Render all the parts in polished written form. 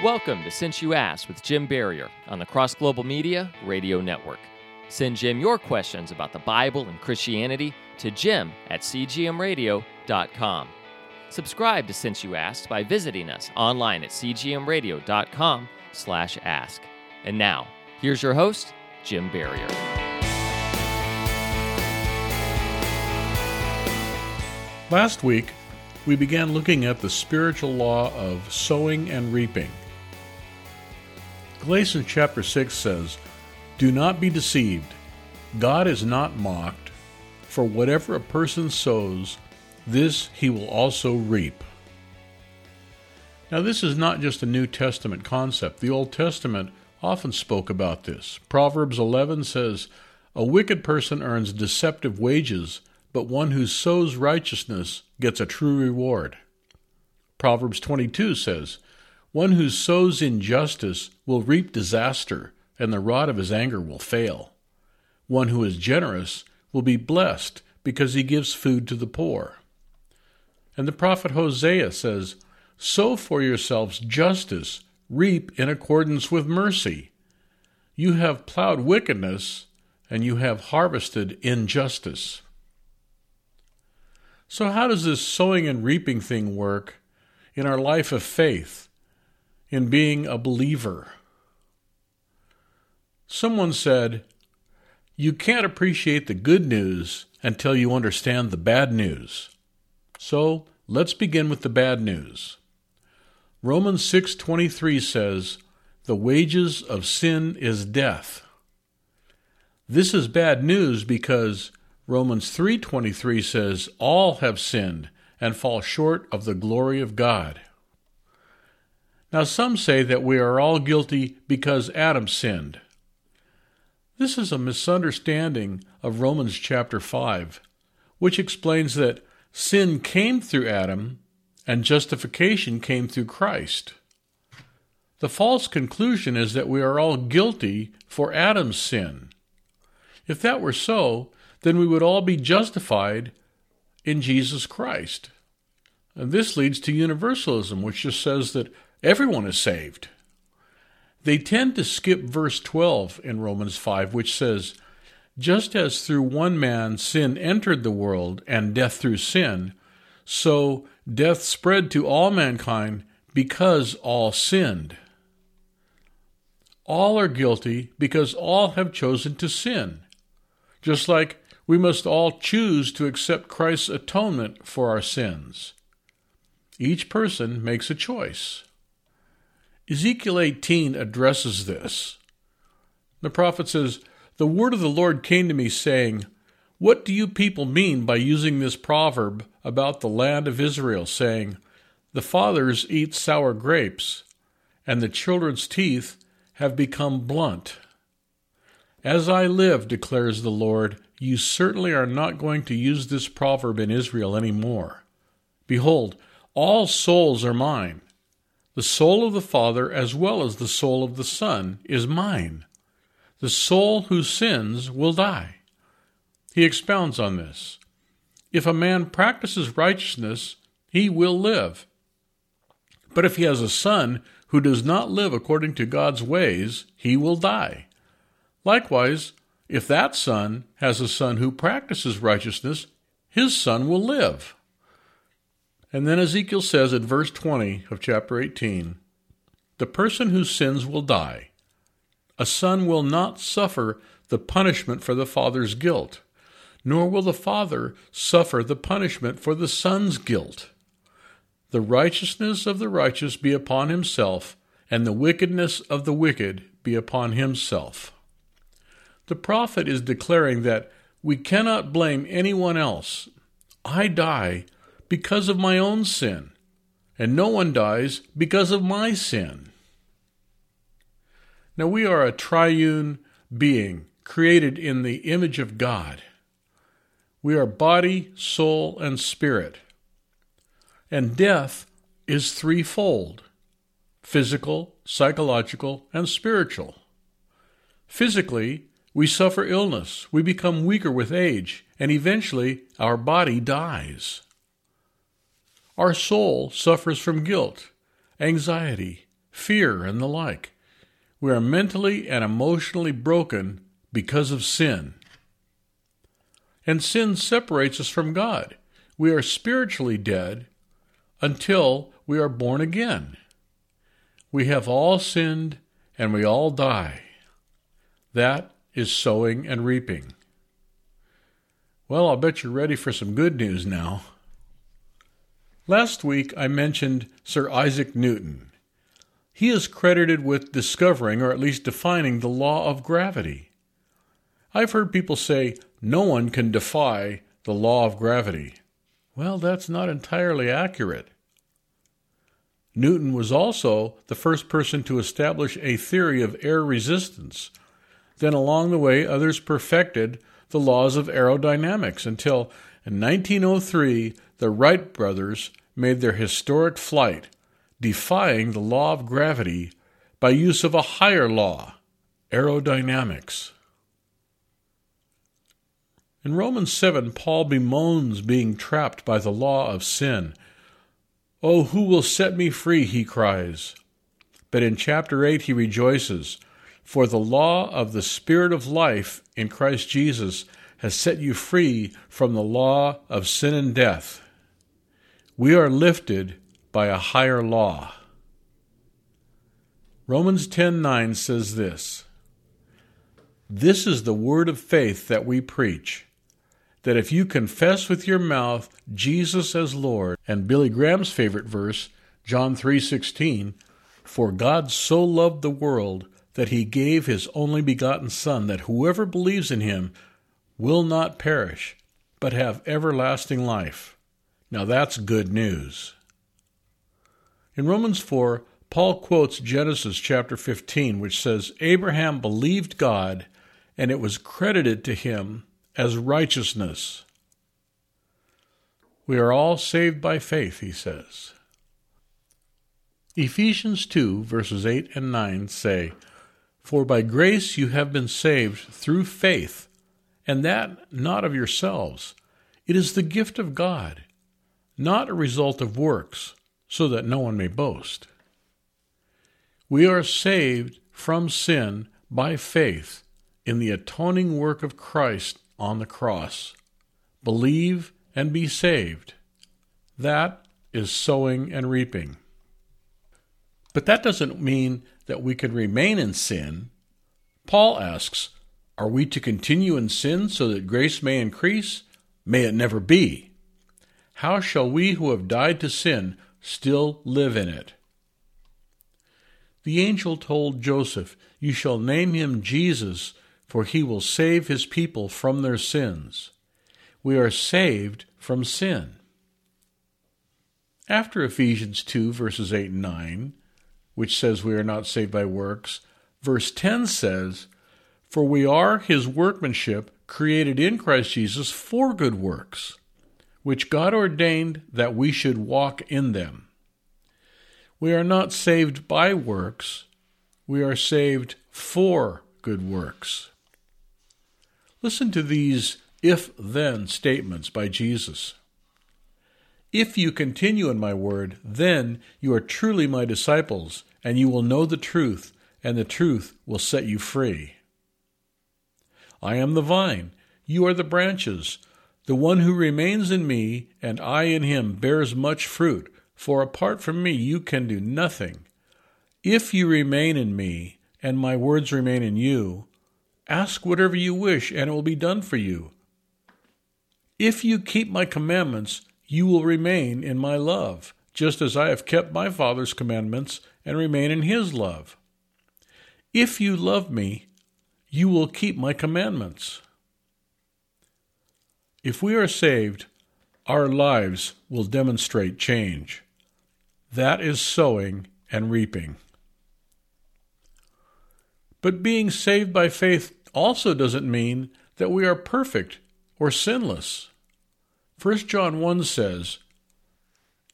Welcome to Since You Asked with Jim Barrier on the Cross Global Media Radio Network. Send Jim your questions about the Bible and Christianity to jim at cgmradio.com. Subscribe to Since You Asked by visiting us online at cgmradio.com/ask. And now, here's your host, Jim Barrier. Last week, we began looking at the spiritual law of sowing and reaping. Galatians chapter 6 says, "Do not be deceived. God is not mocked, for whatever a person sows, this he will also reap." Now, this is not just a New Testament concept. The Old Testament often spoke about this. Proverbs 11 says, "A wicked person earns deceptive wages, but one who sows righteousness gets a true reward." Proverbs 22 says, "One who sows injustice will reap disaster, and the rod of his anger will fail. One who is generous will be blessed because he gives food to the poor." And the prophet Hosea says, "Sow for yourselves justice, reap in accordance with mercy. You have plowed wickedness, and you have harvested injustice." So how does this sowing and reaping thing work in our life of faith, in being a believer? Someone said, "You can't appreciate the good news until you understand the bad news." So let's begin with the bad news. Romans 6:23 says, "The wages of sin is death." This is bad news because Romans 3:23 says, "All have sinned and fall short of the glory of God." Now some say that we are all guilty because Adam sinned. This is a misunderstanding of Romans chapter 5, which explains that sin came through Adam and justification came through Christ. The false conclusion is that we are all guilty for Adam's sin. If that were so, then we would all be justified in Jesus Christ. And this leads to universalism, which just says that everyone is saved. They tend to skip verse 12 in Romans 5, which says, "Just as through one man sin entered the world, and death through sin, so death spread to all mankind because all sinned." All are guilty because all have chosen to sin, just like we must all choose to accept Christ's atonement for our sins. Each person makes a choice. Ezekiel 18 addresses this. The prophet says, "The word of the Lord came to me, saying, 'What do you people mean by using this proverb about the land of Israel, saying, the fathers eat sour grapes, and the children's teeth have become blunt? As I live, declares the Lord, you certainly are not going to use this proverb in Israel anymore. Behold, all souls are mine. The soul of the Father as well as the soul of the Son is mine. The soul who sins will die.'" He expounds on this. "If a man practices righteousness, he will live. But if he has a son who does not live according to God's ways, he will die. Likewise, if that son has a son who practices righteousness, his son will live." And then Ezekiel says in verse 20 of chapter 18, "The person who sins will die. A son will not suffer the punishment for the father's guilt, nor will the father suffer the punishment for the son's guilt. The righteousness of the righteous be upon himself, and the wickedness of the wicked be upon himself." The prophet is declaring that we cannot blame anyone else. I die because of my own sin, and no one dies because of my sin. Now, we are a triune being created in the image of God. We are body, soul, and spirit. And death is threefold: physical, psychological, and spiritual. Physically, we suffer illness, we become weaker with age, and eventually our body dies. Our soul suffers from guilt, anxiety, fear, and the like. We are mentally and emotionally broken because of sin. And sin separates us from God. We are spiritually dead until we are born again. We have all sinned and we all die. That is sowing and reaping. Well, I'll bet you're ready for some good news now. Last week I mentioned Sir Isaac Newton. He is credited with discovering, or at least defining, the law of gravity. I've heard people say, no one can defy the law of gravity. Well, that's not entirely accurate. Newton was also the first person to establish a theory of air resistance. Then along the way, others perfected the laws of aerodynamics until, in 1903, the Wright brothers made their historic flight, defying the law of gravity by use of a higher law, aerodynamics. In Romans 7, Paul bemoans being trapped by the law of sin. "Oh, who will set me free?" he cries. But in chapter 8 he rejoices, "For the law of the Spirit of life in Christ Jesus has set you free from the law of sin and death." We are lifted by a higher law. Romans 10:9 says this, "This is the word of faith that we preach, that if you confess with your mouth Jesus as Lord," and Billy Graham's favorite verse, John 3:16, "For God so loved the world that he gave his only begotten Son, that whoever believes in him will not perish, but have everlasting life." Now that's good news. In Romans 4, Paul quotes Genesis chapter 15, which says, "Abraham believed God, and it was credited to him as righteousness." We are all saved by faith, he says. Ephesians 2, verses 8 and 9 say, "For by grace you have been saved through faith, and that not of yourselves. It is the gift of God, not a result of works, so that no one may boast." We are saved from sin by faith in the atoning work of Christ on the cross. Believe and be saved. That is sowing and reaping. But that doesn't mean that we can remain in sin. Paul asks, are we to continue in sin so that grace may increase? May it never be. How shall we who have died to sin still live in it? The angel told Joseph, "You shall name him Jesus, for he will save his people from their sins." We are saved from sin. After Ephesians 2, verses 8 and 9, which says we are not saved by works, verse 10 says, "For we are his workmanship, created in Christ Jesus for good works, which God ordained that we should walk in them." We are not saved by works, we are saved for good works. Listen to these if-then statements by Jesus. "If you continue in my word, then you are truly my disciples, and you will know the truth, and the truth will set you free." "I am the vine, you are the branches. The one who remains in me, and I in him, bears much fruit, for apart from me you can do nothing. If you remain in me, and my words remain in you, ask whatever you wish, and it will be done for you. If you keep my commandments, you will remain in my love, just as I have kept my Father's commandments and remain in his love. If you love me, you will keep my commandments." If we are saved, our lives will demonstrate change. That is sowing and reaping. But being saved by faith also doesn't mean that we are perfect or sinless. 1 John 1 says,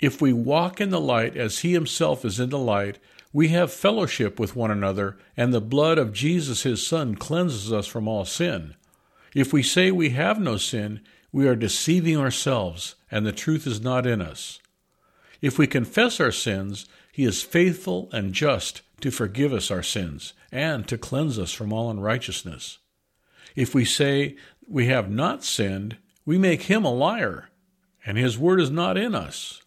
"If we walk in the light as he himself is in the light, we have fellowship with one another, and the blood of Jesus his Son cleanses us from all sin. If we say we have no sin, we are deceiving ourselves, and the truth is not in us. If we confess our sins, he is faithful and just to forgive us our sins and to cleanse us from all unrighteousness. If we say we have not sinned, we make him a liar, and his word is not in us.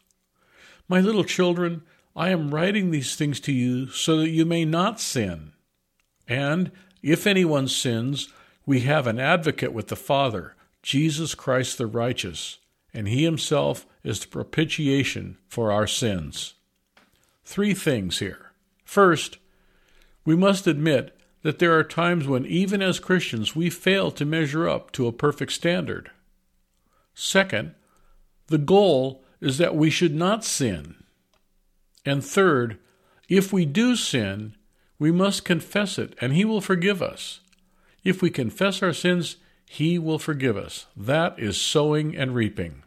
My little children, I am writing these things to you so that you may not sin. And if anyone sins, we have an advocate with the Father, Jesus Christ the righteous, and he himself is the propitiation for our sins. Three things here. First, we must admit that there are times when even as Christians we fail to measure up to a perfect standard. Second, the goal is that we should not sin. And third, if we do sin, we must confess it, and he will forgive us. If we confess our sins, he will forgive us. That is sowing and reaping.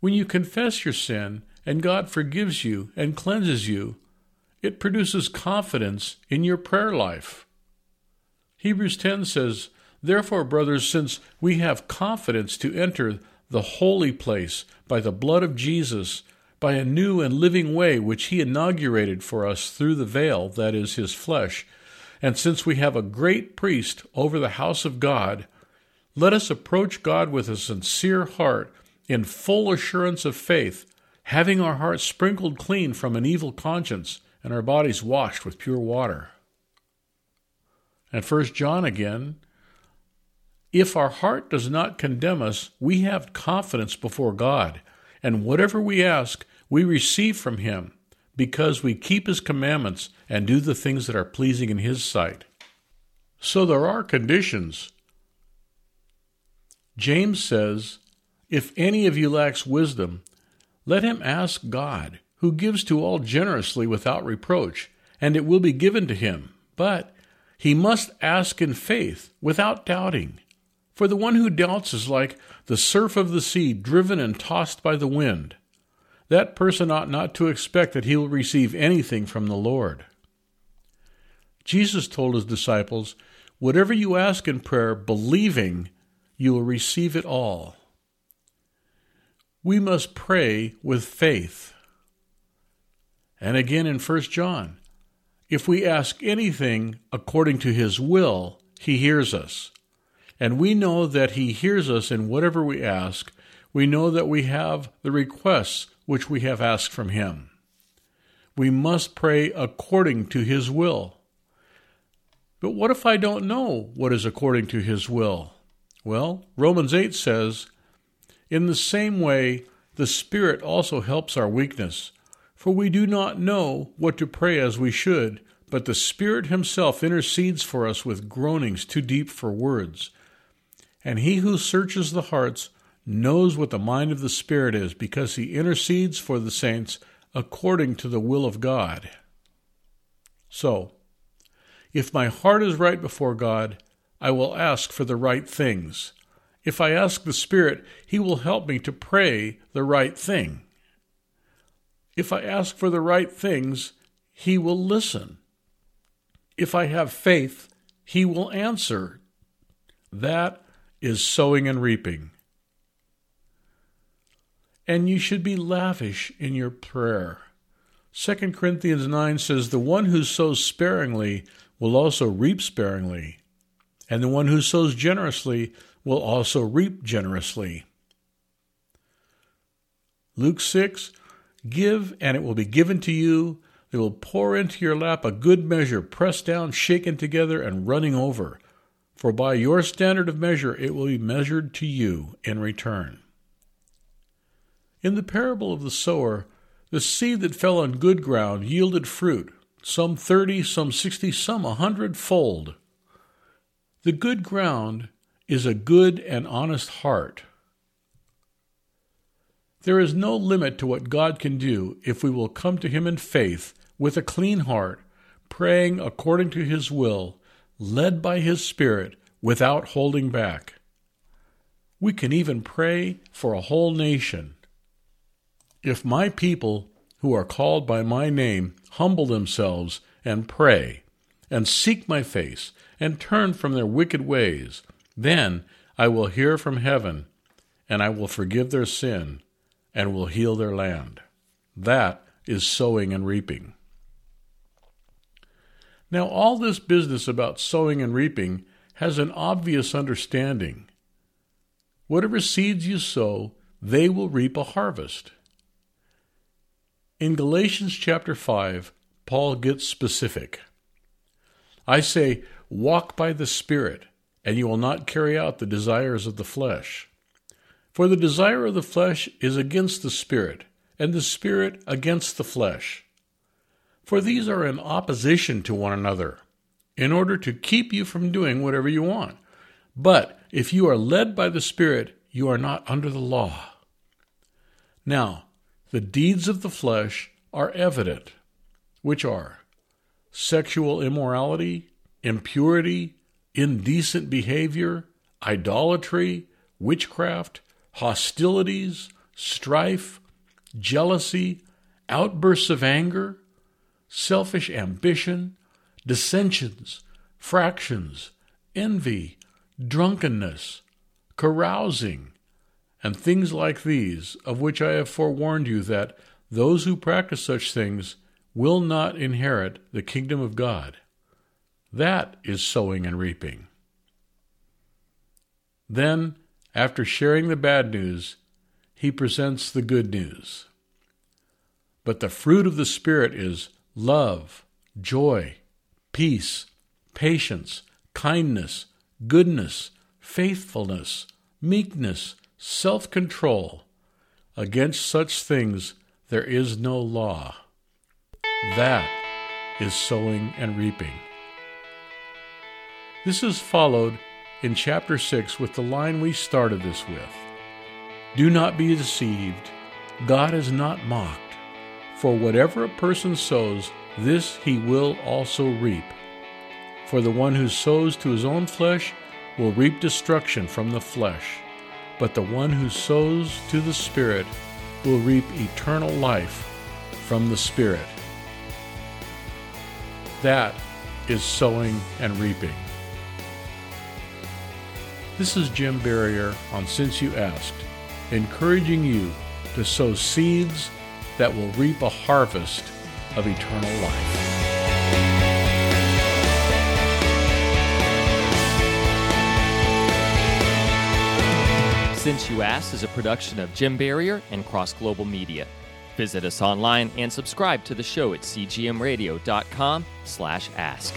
When you confess your sin and God forgives you and cleanses you, it produces confidence in your prayer life. Hebrews 10 says, "Therefore, brothers, since we have confidence to enter the holy place by the blood of Jesus, by a new and living way which he inaugurated for us through the veil, that is, his flesh, and since we have a great priest over the house of God, let us approach God with a sincere heart, in full assurance of faith, having our hearts sprinkled clean from an evil conscience, and our bodies washed with pure water." And 1 John again, "If our heart does not condemn us, we have confidence before God, and whatever we ask, we receive from him, because we keep his commandments and do the things that are pleasing in his sight." So there are conditions. James says, "If any of you lacks wisdom, let him ask God, who gives to all generously without reproach, and it will be given to him. But he must ask in faith, without doubting. For the one who doubts is like the surf of the sea, driven and tossed by the wind. That person ought not to expect that he will receive anything from the Lord." Jesus told his disciples, "Whatever you ask in prayer, believing, you will receive it all." We must pray with faith. And again in 1 John, "If we ask anything according to his will, he hears us. And we know that he hears us in whatever we ask. We know that we have the requests which we have asked from him." We must pray according to his will. But what if I don't know what is according to his will? Well, Romans 8 says, "In the same way, the Spirit also helps our weakness, for we do not know what to pray as we should, but the Spirit himself intercedes for us with groanings too deep for words. And he who searches the hearts knows what the mind of the Spirit is, because he intercedes for the saints according to the will of God." So, if my heart is right before God, I will ask for the right things. If I ask the Spirit, he will help me to pray the right thing. If I ask for the right things, he will listen. If I have faith, he will answer. That is sowing and reaping. And you should be lavish in your prayer. 2 Corinthians 9 says, "The one who sows sparingly will also reap sparingly, and the one who sows generously will also reap generously." Luke 6, "Give, and it will be given to you. They will pour into your lap a good measure, pressed down, shaken together, and running over. For by your standard of measure it will be measured to you in return." In the parable of the sower, the seed that fell on good ground yielded fruit, some 30, some 60, some 100-fold. The good ground is a good and honest heart. There is no limit to what God can do if we will come to him in faith, with a clean heart, praying according to his will, led by his Spirit, without holding back. We can even pray for a whole nation. "If my people, who are called by my name, humble themselves and pray, and seek my face, and turn from their wicked ways, then I will hear from heaven, and I will forgive their sin, and will heal their land. That is sowing and reaping. Now, all this business about sowing and reaping has an obvious understanding. Whatever seeds you sow, they will reap a harvest. In Galatians chapter 5, Paul gets specific. I say, walk by the Spirit, and you will not carry out the desires of the flesh. For the desire of the flesh is against the Spirit, and the Spirit against the flesh. For these are in opposition to one another, in order to keep you from doing whatever you want. But if you are led by the Spirit, you are not under the law. Now, the deeds of the flesh are evident, which are sexual immorality, impurity, indecent behavior, idolatry, witchcraft, hostilities, strife, jealousy, outbursts of anger, selfish ambition, dissensions, fractions, envy, drunkenness, carousing, and things like these, of which I have forewarned you that those who practice such things will not inherit the kingdom of God. That is sowing and reaping. Then, after sharing the bad news, he presents the good news. But the fruit of the Spirit is love, joy, peace, patience, kindness, goodness, faithfulness, meekness, self-control. Against such things there is no law. That is sowing and reaping. This is followed in chapter 6 with the line we started this with. Do not be deceived. God is not mocked. For whatever a person sows, this he will also reap. For the one who sows to his own flesh will reap destruction from the flesh, but the one who sows to the Spirit will reap eternal life from the Spirit. That is sowing and reaping. This is Jim Barrier on Since You Asked, encouraging you to sow seeds that will reap a harvest of eternal life. Since You Asked is a production of Jim Barrier and Cross Global Media. Visit us online and subscribe to the show at cgmradio.com/ask.